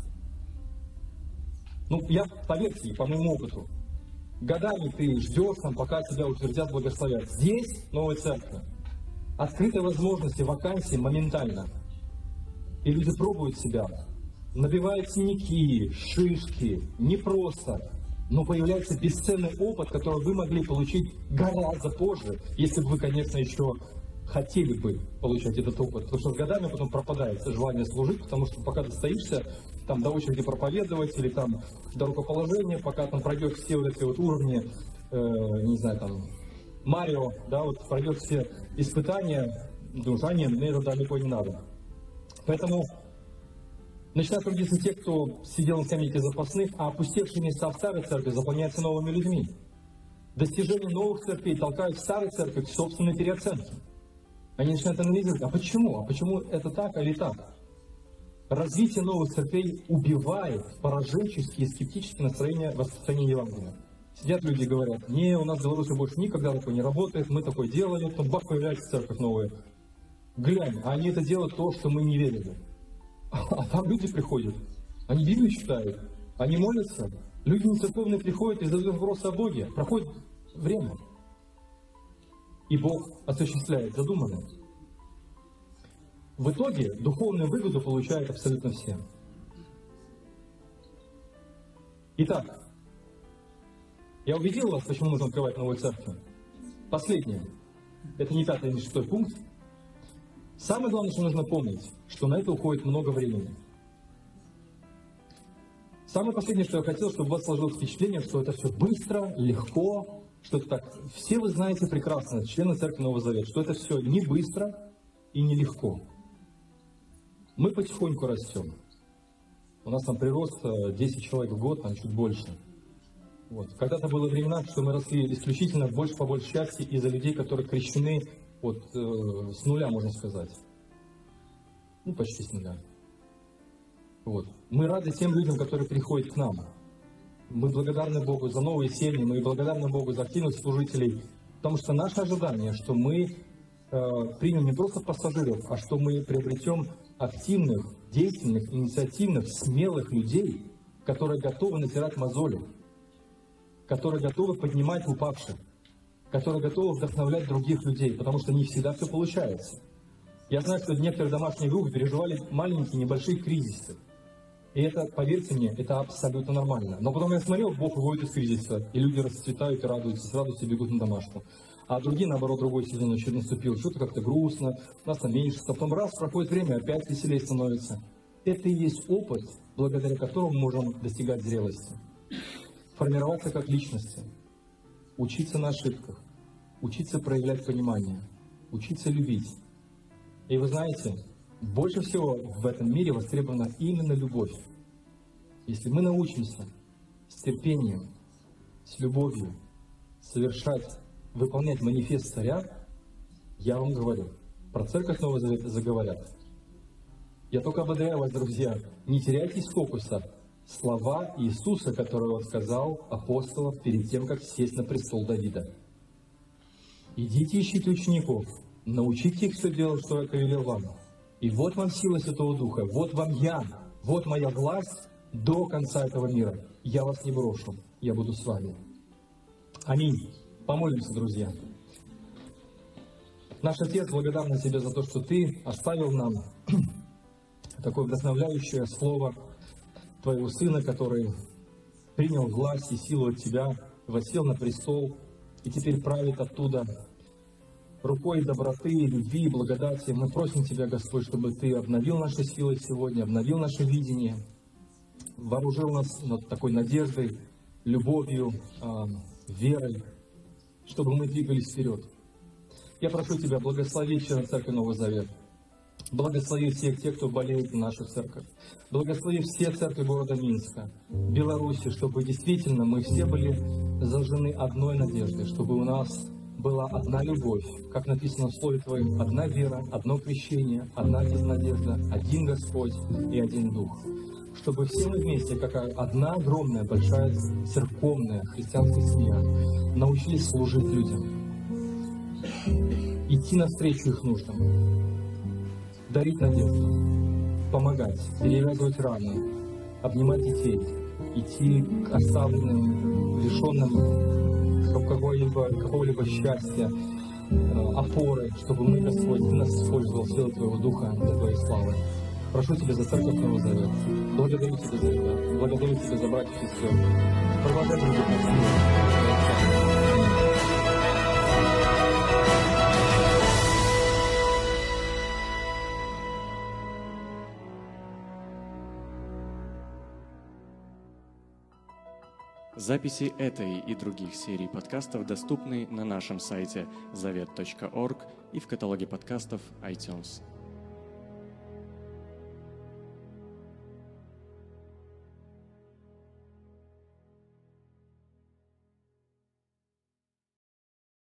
Ну, я, поверьте, по моему опыту, годами ты ждешь, там, пока тебя утвердят, благословят. Здесь новая церковь. Открытые возможности, вакансии моментально. И люди пробуют себя. Набивают синяки, шишки, непросто. Но появляется бесценный опыт, который вы могли получить гораздо позже, если бы вы, конечно, еще хотели бы получать этот опыт. Потому что с годами потом пропадает желание служить, потому что пока ты стоишься, там до очереди проповедовать, или там до рукоположения, пока там пройдет все вот эти вот уровни, э, не знаю, там, Марио, да, вот пройдет все испытания, думаешь, а нет, мне это далеко не надо. Поэтому Начинают трудиться те, кто сидел на скамейке запасных, а опустевшие места в старой церкви заполняются новыми людьми. Достижение новых церквей толкают в старой церкви к собственной переоценке. Они начинают анализировать, а почему? А почему это так или так? Развитие новых церквей убивает пораженческие и скептические настроения в распространении Евангелия. Сидят люди и говорят: не, у нас в Беларуси больше никогда такое не работает, мы такое делали, потом бах, появляется церковь новая. Глянь, а они это делают то, что мы не верили. А там люди приходят, они Библию читают, они молятся, люди нецерковные приходят и задают вопросы о Боге. Проходит время, и Бог осуществляет задуманное. В итоге духовную выгоду получают абсолютно все. Итак, я убедил вас, почему нужно открывать новые церкви. Последнее. Это не пятый, не шестой пункт. Самое главное, что нужно помнить, что на это уходит много времени. Самое последнее, что я хотел, чтобы у вас сложилось впечатление, что это все быстро, легко, что это так. Все вы знаете прекрасно, члены Церкви Нового Завета, что это все не быстро и не легко. Мы потихоньку растем. У нас там прирост десять человек в год, там чуть больше. Вот. Когда-то было времена, что мы росли исключительно больше по большей части из-за людей, которые крещены вот, э, с нуля, можно сказать. Ну, почти с нуля. Вот. Мы рады тем людям, которые приходят к нам. Мы благодарны Богу за новые семьи, мы благодарны Богу за активность служителей, потому что наше ожидание, что мы э, примем не просто пассажиров, а что мы приобретем активных, деятельных, инициативных, смелых людей, которые готовы натирать мозоли, которые готовы поднимать упавших, которые готовы вдохновлять других людей, потому что не всегда все получается. Я знаю, что некоторые домашние группы переживали маленькие, небольшие кризисы. И это, поверьте мне, это абсолютно нормально. Но потом я смотрел, Бог выводит из кризиса, и люди расцветают и радуются, с радостью бегут на домашку. А другие, наоборот, другой сезон еще наступил, что-то как-то грустно, у нас там меньше, а потом раз, проходит время, опять веселее становится. Это и есть опыт, благодаря которому мы можем достигать зрелости. Формироваться как личности, учиться на ошибках, учиться проявлять понимание, учиться любить. И вы знаете, больше всего в этом мире востребована именно любовь. Если мы научимся с терпением, с любовью совершать, выполнять манифест Царя, я вам говорю, про Церковь Нового Завета заговорят. Я только ободряю вас, друзья, не теряйте из фокуса слова Иисуса, которые Он сказал апостолам перед тем, как сесть на престол Давида. «Идите, ищите учеников, научите их все делать, что я повелел вам. И вот вам сила Святого Духа, вот вам я, вот моя власть до конца этого мира. Я вас не брошу, я буду с вами». Аминь. Помолимся, друзья. Наш Отец, благодарны Тебе за то, что Ты оставил нам такое вдохновляющее слово Твоего Сына, который принял власть и силу от Тебя, воссел на престол и теперь правит оттуда рукой доброты, любви и благодати. Мы просим Тебя, Господь, чтобы Ты обновил наши силы сегодня, обновил наше видение, вооружил нас над такой надеждой, любовью, верой, чтобы мы двигались вперед. Я прошу Тебя, благослови членов Церкви Нового Завета. Благослови всех тех, кто болеет в нашу церковь. Благослови все церкви города Минска, Беларуси, чтобы действительно мы все были зажжены одной надеждой, чтобы у нас была одна любовь, как написано в Слове Твоем, одна вера, одно крещение, одна надежда, один Господь и один Дух. Чтобы все мы вместе, как одна огромная, большая церковная христианская семья, научились служить людям, идти навстречу их нуждам, дарить надежду, помогать, перевязывать раны, обнимать детей, идти к оставленным, лишенным какого-либо, какого-либо счастья, опоры, чтобы мы, Господь, Ты нас использовал, силу Твоего Духа для Твоей славы. Прошу Тебя за Церковь Нового Завета. Благодарю Тебя за это. Благодарю Тебя за братьев и сестер. Провожай Тебя. Записи этой и других серий подкастов доступны на нашем сайте завет точка орг и в каталоге подкастов iTunes.